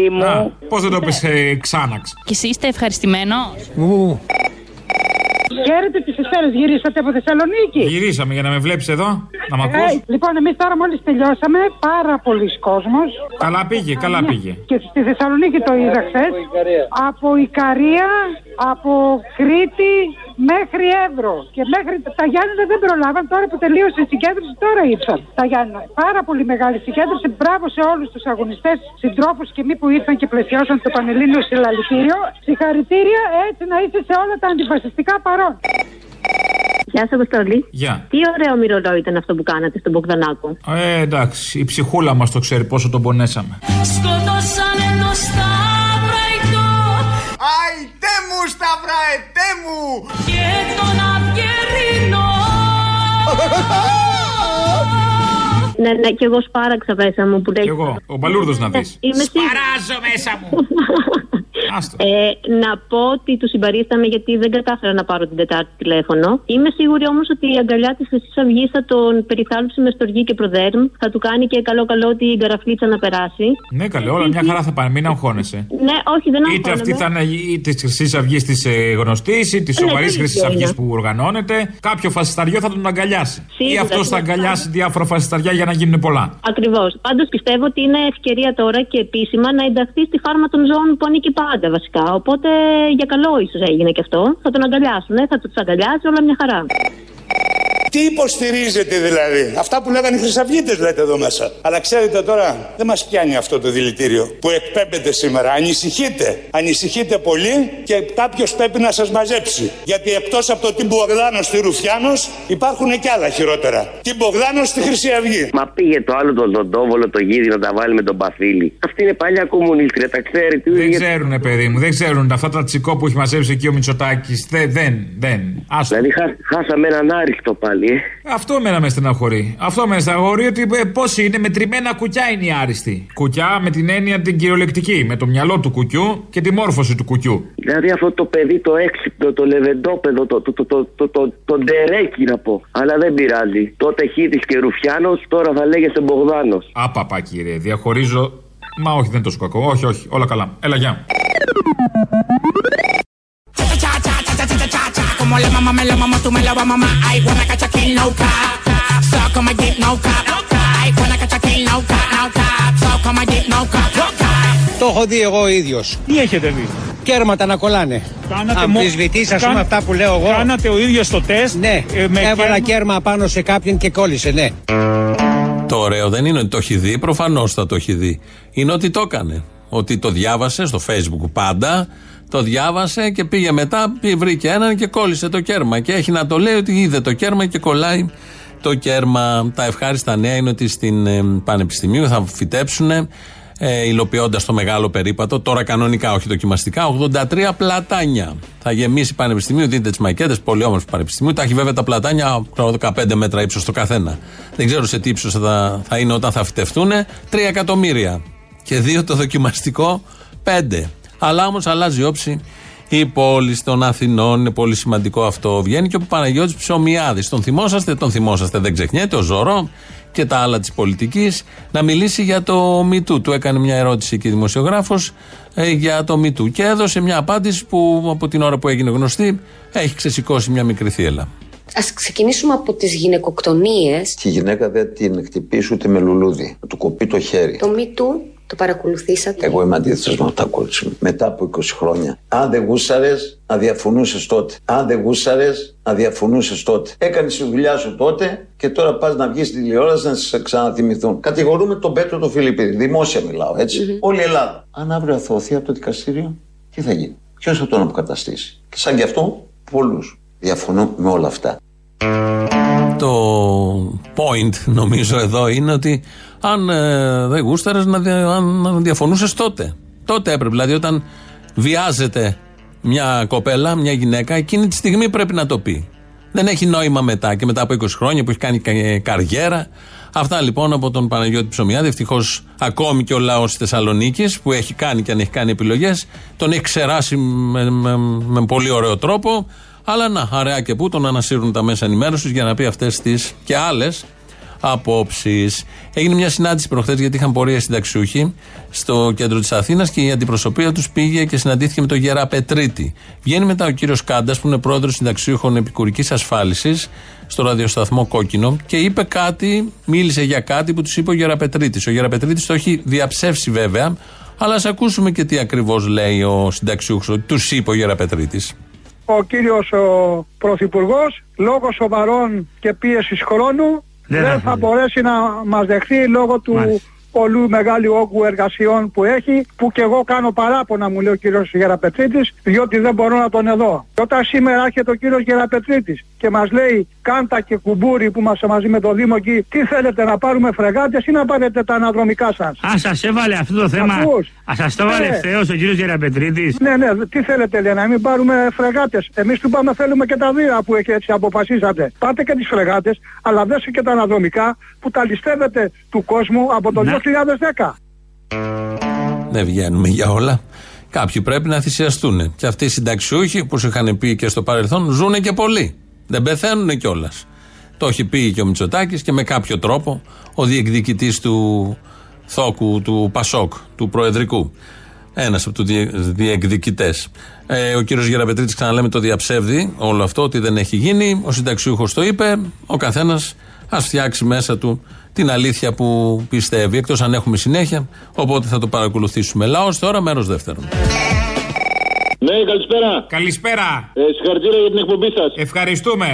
Πώς δεν το πες Ξάναξ. Και εσύ είστε ευχαριστημένο. Χαίρετε τις εσφαίρες, γυρίσατε από Θεσσαλονίκη. Γυρίσαμε για να με βλέπεις εδώ, να μ' ακούς. Λοιπόν, εμείς τώρα μόλις τελειώσαμε, πάρα πολλοί κόσμος. Καλά πήγε, καλά πήγε. Και στη Θεσσαλονίκη το είδα χθες. Από Ικαρία, από Κρήτη μέχρι Εύρο. Και μέχρι τα Γιάννηνα δεν προλάβαν, τώρα που τελείωσε η συγκέντρωση, τώρα ήρθαν τα Γιάννηνα. Πάρα πολύ μεγάλη συγκέντρωση, μπράβο σε όλους τους αγωνιστές, συντρόφους και μη που ήρθαν και πλαισιώσαν το Πανελλήνιο Συλλαλητήριο. Συγχαρητήρια, έτσι να είστε σε όλα τα αντιφασιστικά παρόν. Γεια σας, Αποστόλη. Γεια. Τι ωραίο μυρολόι ήταν αυτό που κάνατε στον Μπογδανάκο. Εντάξει, η ψυχούλα μας το ξέρει πόσο τον πονέσαμε. Σκοτώσαν ενός σταυραϊκό. Αϊτέ μου, σταυραετέ μου. Και τον αυγερινό. Ναι, ναι, κι εγώ σπάραξα μέσα μου που λέει. Κι εγώ, ο Μπαλούρδος να δεις. Σπαράζω μέσα μου. Να πω ότι του συμπαρίσταμε γιατί δεν κατάφερα να πάρω την Τετάρτη τηλέφωνο. Είμαι σίγουρη όμως ότι η αγκαλιά της Χρυσής Αυγής θα τον περιθάλψει με στοργή και προδέρμ. Θα του κάνει και καλό-καλό την καραφλίτσα να περάσει. Ναι, καλέ, όλα μια χαρά θα πάνε. Μην αγχώνεσαι. Ναι, όχι, δεν αγχώνεσαι. Είτε αυτή θα είναι τη Χρυσή Αυγή τη γνωστή ή τη σοβαρή Χρυσή Αυγή που οργανώνεται. Κάποιο φασισταριό θα τον αγκαλιάσει. Ή αυτό θα αγκαλιάσει διάφορα φασισταριά για να γίνουν πολλά. Ακριβώς. Πάντως πιστεύω ότι είναι ευκαιρία τώρα και επίσημα να ενταχθεί στη φάρμα των ζώων που ανήκει πάντα. Βασικά. Οπότε για καλό ίσως έγινε και αυτό. Θα τον αγκαλιάσουν, θα τους αγκαλιάσει όλα μια χαρά. Τι υποστηρίζετε δηλαδή? Αυτά που λέγανε οι χρυσαυγίτες λέτε εδώ μέσα. Αλλά ξέρετε τώρα, δεν μας πιάνει αυτό το δηλητήριο που εκπέμπεται σήμερα. Ανησυχείτε. Ανησυχείτε πολύ και κάποιος πρέπει να σας μαζέψει. Γιατί εκτός από το τι Μπογδάνος στη Ρουφιάνος υπάρχουν και άλλα χειρότερα. Τι Μπογδάνος στη Χρυσή Αυγή. Μα πήγε το άλλο το Ζοντόβολο, το γίδι να τα βάλει με τον Παφίλη. Αυτή είναι παλιά κομμουνίστρια, τα ξέρει. Δεν ξέρουνε, παιδί μου, δεν ξέρουν. Αυτά τα τσικό που έχει μαζέψει εκεί ο Μητσοτάκης. Δεν. Δηλαδή χάσαμε έναν άριχτο πάλι. Αυτό μένα με στεναχωρεί. Αυτό με στεναχωρεί ότι πόσοι είναι μετρημένα κουκιά είναι οι άριστοι. Κουκιά με την έννοια την κυριολεκτική, με το μυαλό του κουκιού και τη μόρφωση του κουκιού. Δηλαδή αυτό το παιδί το έξυπνο, το λεβεντόπεδο, το ντερέκι να πω. Αλλά δεν πειράζει. Τότε Χίτης και Ρουφιάνος, τώρα θα λέγεσαι Μπογδάνος. Απαπα κύριε, διαχωρίζω. Μα όχι, δεν το σκοκώ. Όχι, όλα καλά. Έλα, γεια. Como la mamá me la mamá, tú me la vas mamá. I wanna catch a kill, no cop. So come and get no cop. I wanna catch a kill, no cop, no cop. So come and get no cop, no cop. Το έχω δει εγώ ίδιος. Τι έχετε δει? Κέρματα να κολλάνε. Αμφισβητείς ας πούμε αυτά που λέω εγώ. Κάνατε ο ίδιος το τεστ. Ναι, έβαλα κέρμα πάνω σε κάποιον και κόλλησε, ναι. Το ωραίο δεν είναι ότι το έχει δει, προφανώς θα το έχει δει. Είναι ότι το έκανε. Ότι το διάβασε στο Facebook πάντα. Το διάβασε και πήγε μετά, βρήκε έναν και κόλλησε το κέρμα. Και έχει να το λέει ότι είδε το κέρμα και κολλάει το κέρμα. Τα ευχάριστα νέα είναι ότι στην Πανεπιστημίου θα φυτέψουν, υλοποιώντας το μεγάλο περίπατο, τώρα κανονικά, όχι δοκιμαστικά, 83 πλατάνια. Θα γεμίσει Πανεπιστημίου, δείτε τις μακέτες, πολύ όμορφο Πανεπιστημίου. Τα έχει βέβαια τα πλατάνια 15 μέτρα ύψος το καθένα. Δεν ξέρω σε τι ύψος θα είναι όταν θα φυτευτούν. 3 εκατομμύρια. Και 2 το δοκιμαστικό, 5. Αλλά όμως αλλάζει η όψη η πόλη των Αθηνών, είναι πολύ σημαντικό αυτό. Βγαίνει και ο Παναγιώτης Ψωμιάδης, τον θυμόσαστε, δεν ξεχνιέται, ο Ζωρό και τα άλλα της πολιτικής, να μιλήσει για το MeToo. Του έκανε μια ερώτηση και η δημοσιογράφος για το MeToo και έδωσε μια απάντηση που από την ώρα που έγινε γνωστή έχει ξεσηκώσει μια μικρή θύελα. Ας ξεκινήσουμε από τις γυναικοκτονίες. Τη γυναίκα δεν την χτυπήσει ούτε με λουλούδι, του κοπεί το χέρι. Το MeToo Το παρακολουθήσατε? Εγώ είμαι αντίθετος με αυτά που ακούσαμε μετά από 20 χρόνια. Αν δεν γούσταρες, αδιαφωνούσες τότε. Έκανες τη δουλειά σου τότε και τώρα πας να βγεις στη τηλεόραση να σε ξαναθυμηθούν. Κατηγορούμε τον Πέτρο τον Φιλιππίδη. Δημόσια μιλάω, έτσι. Mm-hmm. Όλη η Ελλάδα. Αν αύριο αθωωωθεί από το δικαστήριο, τι θα γίνει? Ποιος θα τον αποκαταστήσει? Και σαν γι' αυτό, πολλούς. Διαφωνώ με όλα αυτά. Το point νομίζω εδώ είναι ότι αν δεν γούσταρες, αν διαφωνούσες τότε. Τότε έπρεπε. Δηλαδή όταν βιάζεται μια κοπέλα, μια γυναίκα, εκείνη τη στιγμή πρέπει να το πει. Δεν έχει νόημα μετά και μετά από 20 χρόνια που έχει κάνει καριέρα. Αυτά λοιπόν από τον Παναγιώτη Ψωμιάδη. Ευτυχώς ακόμη και ο λαός της Θεσσαλονίκης που έχει κάνει και αν έχει κάνει επιλογές τον έχει ξεράσει με πολύ ωραίο τρόπο. Αλλά να, αραιά και πού τον ανασύρουν τα μέσα ενημέρωσης για να πει αυτές τις και άλλες απόψεις. Έγινε μια συνάντηση προχθές γιατί είχαν πορεία συνταξιούχοι στο κέντρο της Αθήνας και η αντιπροσωπεία τους πήγε και συναντήθηκε με τον Γεραπετρίτη. Βγαίνει μετά ο κύριος Κάντας που είναι πρόεδρος συνταξιούχων επικουρικής ασφάλισης στο ραδιοσταθμό Κόκκινο και είπε κάτι, μίλησε για κάτι που τους είπε ο Γεραπετρίτης. Ο Γεραπετρίτης το έχει διαψεύσει βέβαια, αλλά ας ακούσουμε και τι ακριβώς λέει ο συνταξιούχος, τους είπε ο Γεραπετρίτης. Ο κύριος Πρωθυπουργός, λόγω σοβαρών και πίεσης χρόνου, δεν θα μπορέσει να μας δεχθεί λόγω του πολλού μεγάλου όγκου εργασιών που έχει, που και εγώ κάνω παράπονα, μου λέει ο κύριος Γεραπετρίτης, διότι δεν μπορώ να τον εδώ. Και όταν σήμερα έρχεται ο κύριος Γεραπετρίτης και μας λέει Κάντα και Κουμπούρη που είμαστε μαζί με το Δήμο εκεί, τι θέλετε να πάρουμε φρεγάτες ή να πάρετε τα αναδρομικά σας? Α, σας έβαλε αυτό το θέμα. Α, σας το έβαλε ευθέως ο κύριος Γεραπετρίτης. Ναι, ναι, τι θέλετε, λέει, να μην πάρουμε φρεγάτες? Εμείς του πάμε θέλουμε και τα δύο που έχει, έτσι αποφασίσατε. Πάτε και τις φρεγάτες, αλλά δέστε και τα αναδρομικά που τα ληστεύετε του κόσμου από το 2010. Δεν βγαίνουμε για όλα. Κάποιοι πρέπει να θυσιαστούν. Και αυτοί οι συνταξιούχοι που σου είχαν πει και στο παρελθόν ζουνε και πολύ. Δεν πεθαίνουν κιόλας. Το έχει πει και ο Μητσοτάκης και με κάποιο τρόπο ο διεκδικητής του θόκου του Πασόκ, του Προεδρικού. Ένας από τους διεκδικητές. Ο κύριος Γεραπετρίτης, ξαναλέμε, το διαψεύδει όλο αυτό, ότι δεν έχει γίνει. Ο συνταξιούχος το είπε. Ο καθένας ας φτιάξει μέσα του την αλήθεια που πιστεύει, εκτός αν έχουμε συνέχεια, οπότε θα το παρακολουθήσουμε. Λαός τώρα, μέρος δεύτερον. Ναι, καλησπέρα. Καλησπέρα. Συγχαρητήρια για την εκπομπή σας. Ευχαριστούμε.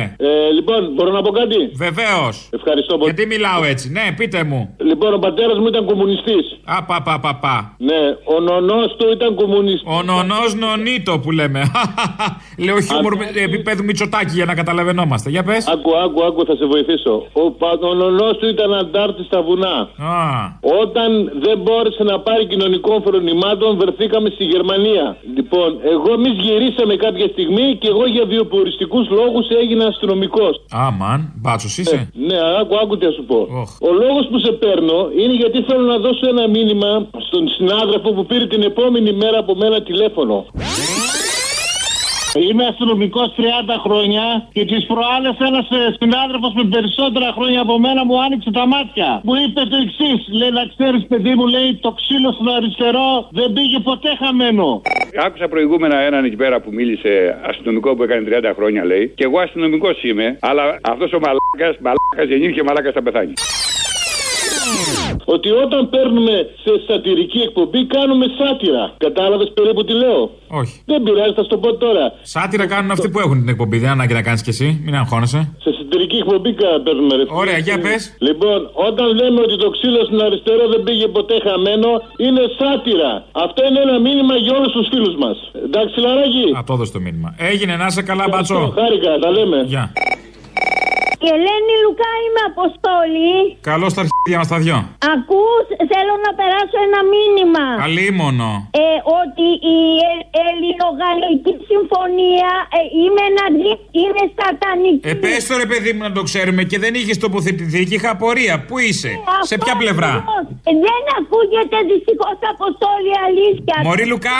Λοιπόν, μπορώ να πω κάτι? Βεβαίως. Ευχαριστώ πολύ. Γιατί μιλάω έτσι? Ναι, πείτε μου. Λοιπόν, ο πατέρας μου ήταν κομμουνιστής. Απαπαπαπα. Ναι, ο νονός του ήταν κομμουνιστής. Ο νονός νονίτο που λέμε. Λέω χιούμορ επίπεδου Μητσοτάκη για να καταλαβαίνόμαστε. Για πες. Άκου, θα σε βοηθήσω. Ο νονός του ήταν αντάρτης στα βουνά. Όταν δεν μπόρεσε να πάρει κοινωνικών φρονημάτων, βρεθήκαμε στη Γερμανία. Λοιπόν, εμείς γυρίσαμε κάποια στιγμή και εγώ για βιοποριστικούς λόγους έγινα αστυνομικός. Αμάν, μπάτσος είσαι. Ναι, άκου τι θα σου πω. Ο λόγος που σε παίρνω είναι γιατί θέλω να δώσω ένα μήνυμα στον συνάδελφο που πήρε την επόμενη μέρα από μένα τηλέφωνο. Είμαι αστυνομικός 30 χρόνια και τις προάλλες ένας συνάδελφος με περισσότερα χρόνια από μένα μου άνοιξε τα μάτια. Μου είπε το εξής, λέει, να ξέρεις παιδί μου, λέει, το ξύλο στον αριστερό δεν πήγε ποτέ χαμένο. Άκουσα προηγούμενα έναν εκεί πέρα που μίλησε, αστυνομικό που έκανε 30 χρόνια, λέει, και εγώ αστυνομικός είμαι, αλλά αυτός ο μαλάκας γεννήθηκε μαλάκας θα πεθάνει. Ότι όταν παίρνουμε σε σατυρική εκπομπή κάνουμε σάτυρα. Κατάλαβες περίπου τι λέω? Όχι. Δεν πειράζει, θα σου το πω τώρα. Σάτυρα κάνουν αυτοί που έχουν την εκπομπή. Δεν ανάγκη να κάνεις κι εσύ, μην αγχώνεσαι. Σε σατυρική εκπομπή παίρνουμε, ρε. Ωραία, για πες. Λοιπόν, όταν λέμε ότι το ξύλο στην αριστερό δεν πήγε ποτέ χαμένο, είναι σάτυρα. Αυτό είναι ένα μήνυμα για όλους τους φίλους μας. Εντάξει, λαράκι. Α, το δώσω το μήνυμα. Έγινε, να είσαι καλά, μπατσό. Χάρηκα, τα λέμε. Γεια. Και Ελένη Λουκά είμαι, Αποστόλη. Καλώς τα αρχίδια μας τα δυο. Ακούς, θέλω να περάσω ένα μήνυμα. Αλίμονο. Ότι η Ελληνογαλλική Συμφωνία είναι σατανική. Πες το ρε παιδί μου να το ξέρουμε και δεν είχες τοποθετηθεί και είχα απορία. Πού είσαι, σε ποια πλευρά? Δεν ακούγεται δυστυχώς, Αποστόλη, αλήθεια. Μωρή Λουκά,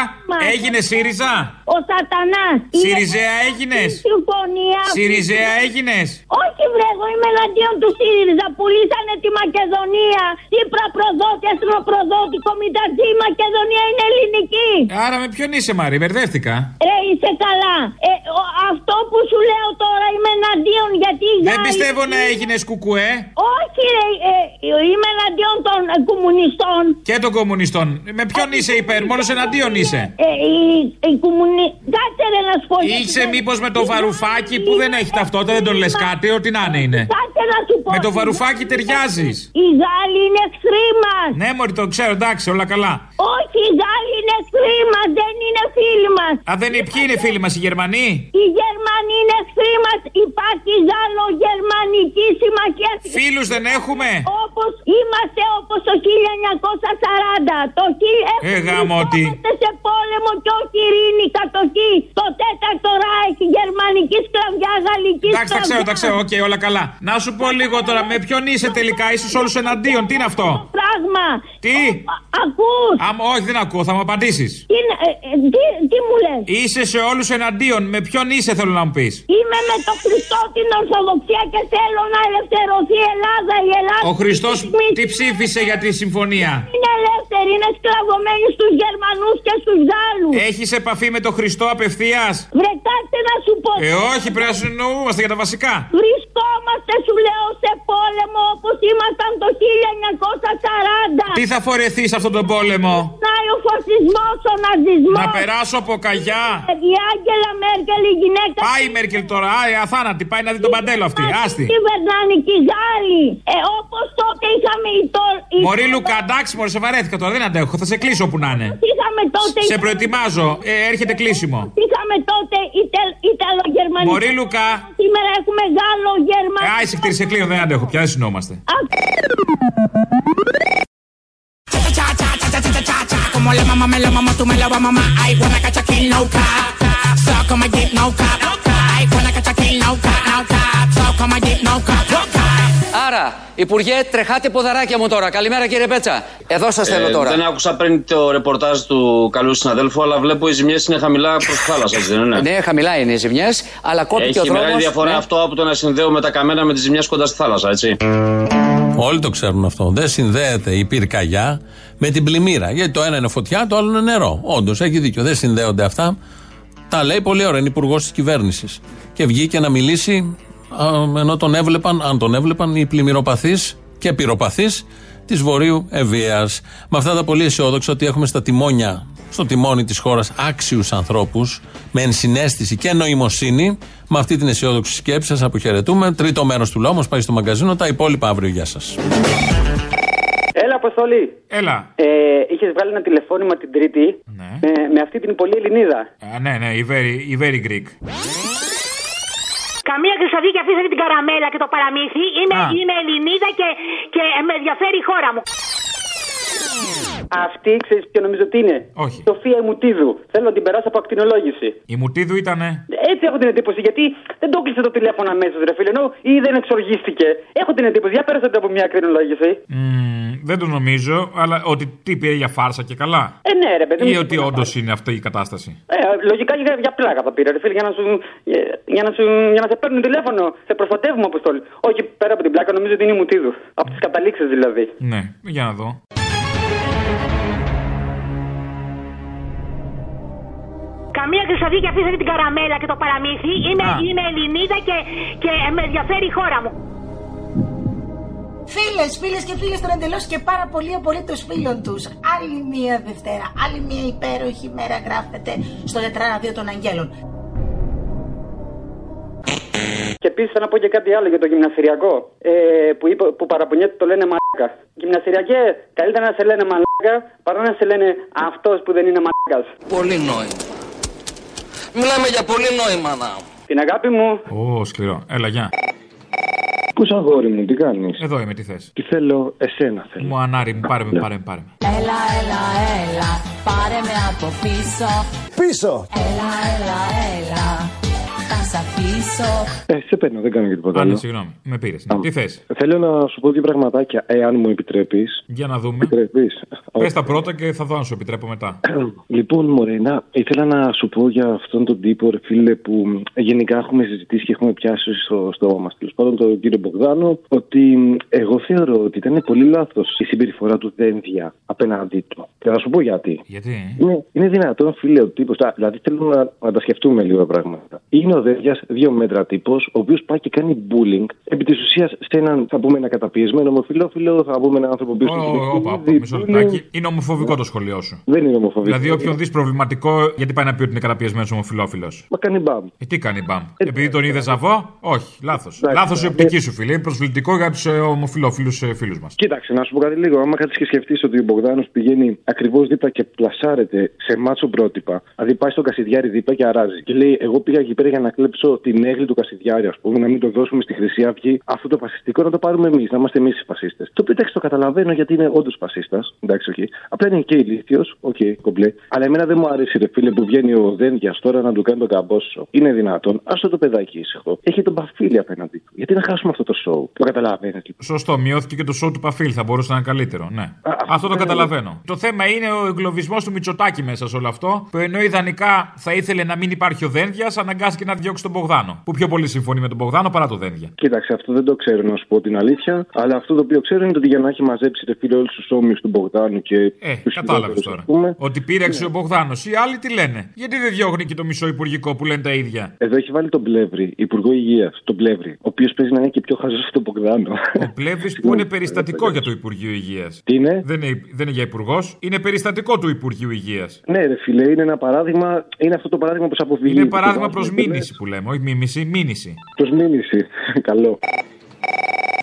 έγινε ΣΥΡΙΖΑ. Ο Σατανάς. ΣΥΡΙΖΑ έγινες. ΣΥΡΙΖΑ έγινες. Όχι βρε, εγώ είμαι εναντίον του ΣΥΡΙΖΑ. Πουλήσανε τη Μακεδονία. Οι πραπροδότες, αστροπροδότη, κομιτατζή, η Μακεδονία είναι ελληνική. Άρα με ποιον είσαι, Μαρή, μπερδεύτηκα. Είσαι καλά. Αυτό που σου λέω τώρα είμαι εναντίον γιατί. Δεν πιστεύω να έγινες κουκουέ. Όχι, Κύριε, είμαι εναντίον των κομμουνιστών. Και των κομμουνιστών. Με ποιον είσαι υπέρ, μόνος εναντίον είσαι. Κάτσε ρε να σου πω. Είσαι μήπως με το βαρουφάκι που δεν έχει ταυτότητα, δεν τον λες κάτι, ό,τι να είναι. Κάτσε να σου πω. Με το βαρουφάκι ταιριάζεις. Οι Γάλλοι είναι εχθροί μας. Ναι, μωρή, το ξέρω, εντάξει, όλα καλά. Όχι, οι Γάλλοι είναι εχθροί μας, δεν είναι φίλοι μας. Α, δεν είναι, ποιοι είναι φίλοι μας, οι Γερμανοί. Οι Γερμανοί είναι εχθροί μας. Υπάρχει Γάλλο-Γερμανική συμμαχία. Φίλους δεν έχουμε. Όπως είμαστε, όπως το 1940. Το 1940 είμαστε σε πόλεμο και όχι ειρήνη κατοχή. Το τέταρτο Ράιχ, γερμανική σκλαβιά, γαλλική σκλαβιά. Εντάξει, τα ξέρω, οκ, όλα καλά. Να σου πω λίγο τώρα, με ποιον είσαι τελικά, είσαι όλους εναντίον, τι είναι αυτό. Πράγμα. Τι. Ακούς. Όχι, δεν ακούω, θα μου απαντήσεις. Τι μου λες. Είσαι σε όλους εναντίον, με ποιον είσαι θέλω να μου πεις. Είμαι με το Χριστό, την Ορθοδοξία και θέλω να ελευθερωθεί η Ελλάδα, Ο Χριστός τι ψήφισε για τη συμφωνία. Είναι ελεύθερη, είναι σκλαβωμένη στους Γερμανούς και στους Γάλλους. Έχεις επαφή με τον Χριστό απευθείας. Βρε κάτσε να σου πω. Όχι, πρέπει να συνεννοούμαστε για τα βασικά. Βρισκόμαστε, σου λέω, σε πόλεμο όπως ήμασταν το 1940. Τι θα φορεθεί σε αυτόν τον πόλεμο. Ο φασισμός, ο ναζισμός. Να περάσω από καγιά. Η Άγγελα Μέρκελ, η γυναίκα. Πάει η Μέρκελ τώρα, αθάνατη, πάει να δει τον Παντέλο αυτή. Άστη. Κυβερνάνε και οι Γάλλοι. Όπως τότε είχαμε. Μωρή Λουκα, εντάξει, μωρή, σε βαρέθηκα τώρα, δεν αντέχω. Θα σε κλείσω όπου να είναι. Σε προετοιμάζω, έρχεται κλείσιμο. Είχαμε τότε Ιταλογερμανική. Μωρή Λουκα. Σήμερα έχουμε Γάλλο-Γερμανική. Άι, σε κτήρισε, κλείνω, δεν αντέχω πια, δεν συνόμαστε. Como la mamá me lo mamó, tú me lo vas mamá. I wanna catch a kill, no cop. So come and get no cop. I wanna catch a kill, no cop, no cop. So come and get no cop, no cop. Άρα, Υπουργέ, τρεχάτε ποδαράκια μου τώρα. Καλημέρα κύριε Πέτσα. Εδώ σας θέλω τώρα. Δεν άκουσα πριν το ρεπορτάζ του καλού συναδέλφου, αλλά βλέπω οι ζημιές είναι χαμηλά προς τη θάλασσα, έτσι δεν είναι? Ναι, χαμηλά είναι οι ζημιές, αλλά κόπηκε ο δρόμος. Έχει μεγάλη διαφορά αυτό από το να συνδέουμε τα καμένα με τις ζημιές κοντά στη θάλασσα, έτσι. Όλοι το ξέρουν αυτό. Δεν συνδέεται η πυρκαγιά με την πλημμύρα. Γιατί το ένα είναι φωτιά, το άλλο είναι νερό. Όντως, έχει δίκιο. Δεν συνδέονται αυτά. Τα λέει πολύ ωραία. Είναι υπουργός της κυβέρνησης. Και βγήκε να μιλήσει, ενώ τον έβλεπαν, αν τον έβλεπαν, οι πλημμυροπαθείς και πυροπαθείς της Βορείου Ευβοίας. Με αυτά τα πολύ αισιόδοξα ότι έχουμε στα τιμόνια, στο τιμόνι της χώρας, άξιους ανθρώπους με ενσυναίσθηση και νοημοσύνη. Με αυτή την αισιόδοξη σκέψη σας αποχαιρετούμε. Τρίτο μέρος του λαού μας πάει στο μαγκαζίνο. Τα υπόλοιπα αύριο. Γεια σας. Έλα, Αποστολή. Έλα. Είχες βγάλει ένα τηλεφώνημα την Τρίτη, ναι, με αυτή την πολύ Ελληνίδα. Ναι, η very Greek. Καμία Χρυσαυγή και αφήσατε την καραμέλα και το παραμύθι. Είμαι Ελληνίδα και με ενδιαφέρει η χώρα μου. Αυτή ξέρεις ποιο νομίζω ότι είναι? Όχι. Σοφία Μουτίδου. Θέλω να την περάσω από ακτινολόγηση. Η Μουτίδου ήτανε. Έτσι έχω την εντύπωση, γιατί δεν το κλείσε το τηλέφωνο αμέσως, ρε φίλε, ενώ ή δεν εξοργίστηκε. Έχω την εντύπωση, για πέρασατε από μια ακτινολόγηση. Δεν το νομίζω, αλλά ότι τι πήρε για φάρσα και καλά. Ναι, ρε παιδί. Ή ότι όντως είναι αυτή η κατάσταση. Λογικά για πλάκα θα πήρε, ρε φίλε, για να σε παίρνουν τηλέφωνο. Σε προστατεύουμε, Αποστόλη. Όχι πέρα από την πλάκα, νομίζω ότι είναι η Μουτίδου. Από τις καταλήξεις δηλαδή. Ναι, για να δω. Καμία Χρυσαυγή και αφήσατε την καραμέλα και το παραμύθι. Είμαι Ελληνίδα και με ενδιαφέρει η χώρα μου. Φίλες και φίλοι των εντελώς και πάρα πολλοί απολύτως φίλων τους. Άλλη μία Δευτέρα, άλλη μία υπέροχη μέρα γράφεται στο τετράδιο των Αγγέλων. Και επίσης θα να πω και κάτι άλλο για το γυμναστηριακό που παραπονιέται το λένε μαλάκα. Γυμναστηριακέ, καλύτερα να σε λένε μαλάκα παρά να σε λένε αυτός που δεν είναι μαλάκας. Πολύ νόημα. Μιλάμε για πολύ νόημα να. Την αγάπη μου. Σκληρό. Έλα, γεια. Πού σαν γόρι μου, τι κάνεις? Εδώ είμαι, τι θες? Τι θέλω, εσένα θέλω. Μου ανάρι μου, πάρε με. Έλα, πάρε με από πίσω. Έλα, θα σ' αφήσω. Σε παίρνω, δεν κάνω και τίποτα άλλο. Συγγνώμη, με πήρες. Τι θες? Θέλω να σου πω δύο πραγματάκια, εάν μου επιτρέπεις. Για να δούμε. Πες τα πρώτα και θα δω αν σου επιτρέπω μετά. Λοιπόν, Μωρένα, ήθελα να σου πω για αυτόν τον τύπο, ρε φίλε, που γενικά έχουμε συζητήσει και έχουμε πιάσει στο όμα μας. Τέλος πάντων, τον κύριο Μπογδάνο, ότι εγώ θεωρώ ότι ήταν πολύ λάθος η συμπεριφορά του Δένδια απέναντί του. Και να σου πω γιατί. Γιατί? Είναι δυνατόν, φίλε, ο τύπος. Δηλαδή, θέλω να τα σκεφτούμε λίγο πράγματα. Είναι ο Δένδιας, 2 μέτρα τύπος, ο οποίος πάει και κάνει bullying επί της ουσίας σε έναν, θα πούμε, ένα καταπιεσμένο ομοφυλόφιλο, θα πούμε έναν άνθρωπο που. Μισό λεπτάκι. Είναι ομοφοβικό το σχολείο σου. Δεν είναι ομοφοβικό. Δηλαδή, όποιον δει προβληματικό, γιατί πάει να πει ότι είναι καταπιεσμένο ομοφυλόφιλο. Μα κάνει μπαμ. Τι κάνει μπαμ. Επειδή τον είδε ζαβό, όχι, λάθος. Λάθος η οπτική σου φίλη. Είναι προσβλητικό για τους ομοφυλόφιλους φίλους μας. Κοίταξε, να σου πω κάτι λίγο. Άμα κάτσεις και σκεφτείς ότι ο Μπογδάνος πηγαίνει ακριβώς δίπλα και πλασάρεται σε μάτσο πρότυπα, δηλαδή πάει στον Κασιδιάρη δίπλα και αράζει. Και λέει, εγώ πήγα εκεί πέρα για να κλέψω την έγκλη του Κασιδιάρη, ας πούμε, να μην το δώσουμε στη Χρυσή Αυγή, αυτό το φασιστικό να το πάρουμε εμείς, να είμαστε εμείς οι φασίστες. Το οποίο εντάξει το καταλαβαίνω γιατί είναι όντως φασίστας. Εντάξει, okay. Απλά είναι και ηλίθιος, okay, κομπλέ. Αλλά εμένα δεν μου αρέσει, ρε φίλε, που βγαίνει ο Δένδιας τώρα να του κάνει τον καμπόσο. Είναι δυνατόν, άστο το παιδάκι ήσυχο. Έχει τον Παφίλη απέναντί του. Γιατί να χάσουμε αυτό το show. Το καταλαβαίνω. Σωστό, μειώθηκε και το show του Παφίλη, θα μπορούσε να είναι καλύτερο, ναι. Αυτό το καταλαβαίνω. Το θέμα είναι ο εγκλωβισμός του Μητσοτάκη μέσα σε όλο αυτό, που ενώ ιδανικά θα ήθελε να μην υπάρχει ο Δένδιας, αναγκάστηκε να διώξει τον Μπογδάνο. Που πιο πολύ συμφωνεί με τον Μπογδάνο παρά το Δένδια. Κοίταξε, αυτό δεν το ξέρω να σου πω την αλήθεια, αλλά αυτό το οποίο ξέρω είναι ότι για να έχει μαζέψει ρε φίλε όλους τους όμοιους του Μπογδάνου και. Κατάλαβες τώρα. Ότι πήραξε ο Μπογδάνος. Οι άλλοι τι λένε. Γιατί δεν διώχνει και το μισό υπουργικό που λένε τα ίδια. Εδώ έχει βάλει τον Πλεύρη, υπουργό Υγείας, τον Πλεύρη, ο οποίος παίζει να είναι και πιο χαζός στον Μπογδάνο. Ο Πλεύρης που είναι περιστατικό για το Υπουργείο Υγείας. Τι είναι? Δεν είναι για υπουργός, είναι περιστατικό του Υπουργείου Υγείας. Ναι, ρε φίλε, είναι ένα παράδειγμα, είναι αυτό το παράδειγμα που σε αποφύγει. Είναι παράδειγμα προς μήνυση που λέμε, όχι μίμηση, μήνυση. Προς μήνυση, καλό.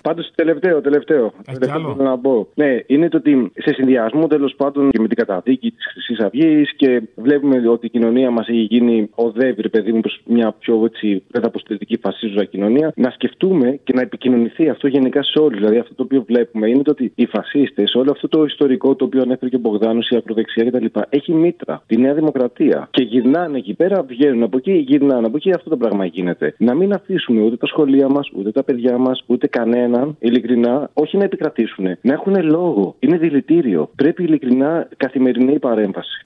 Πάντως τελευταίο να πω. Ναι, είναι το ότι σε συνδυασμό τέλος πάντων και με την καταδίκη της Χρυσής Αυγής και βλέπουμε ότι η κοινωνία μας έχει γίνει οδεύει, παιδί μου, προς μια πιο έτσι πεδαποστητική φασίζουσα κοινωνία. Να σκεφτούμε και να επικοινωνηθεί αυτό γενικά σε όλους. Δηλαδή, αυτό το οποίο βλέπουμε είναι το ότι οι φασίστες, όλο αυτό το ιστορικό το οποίο ανέφερε και ο Μπογδάνος, η ακροδεξιά κτλ. Έχει μήτρα. Τη Νέα Δημοκρατία. Και γυρνάνε εκεί πέρα, βγαίνουν από εκεί, γυρνάνε από εκεί. Αυτό το πράγμα γίνεται. Να μην αφήσουμε ούτε τα σχολεία μας, ούτε τα παιδιά μας, ούτε κανένα. Ειλικρινά, όχι να επικρατήσουν, να έχουν λόγο. Είναι δηλητήριο. Πρέπει ειλικρινά καθημερινή παρέμβαση.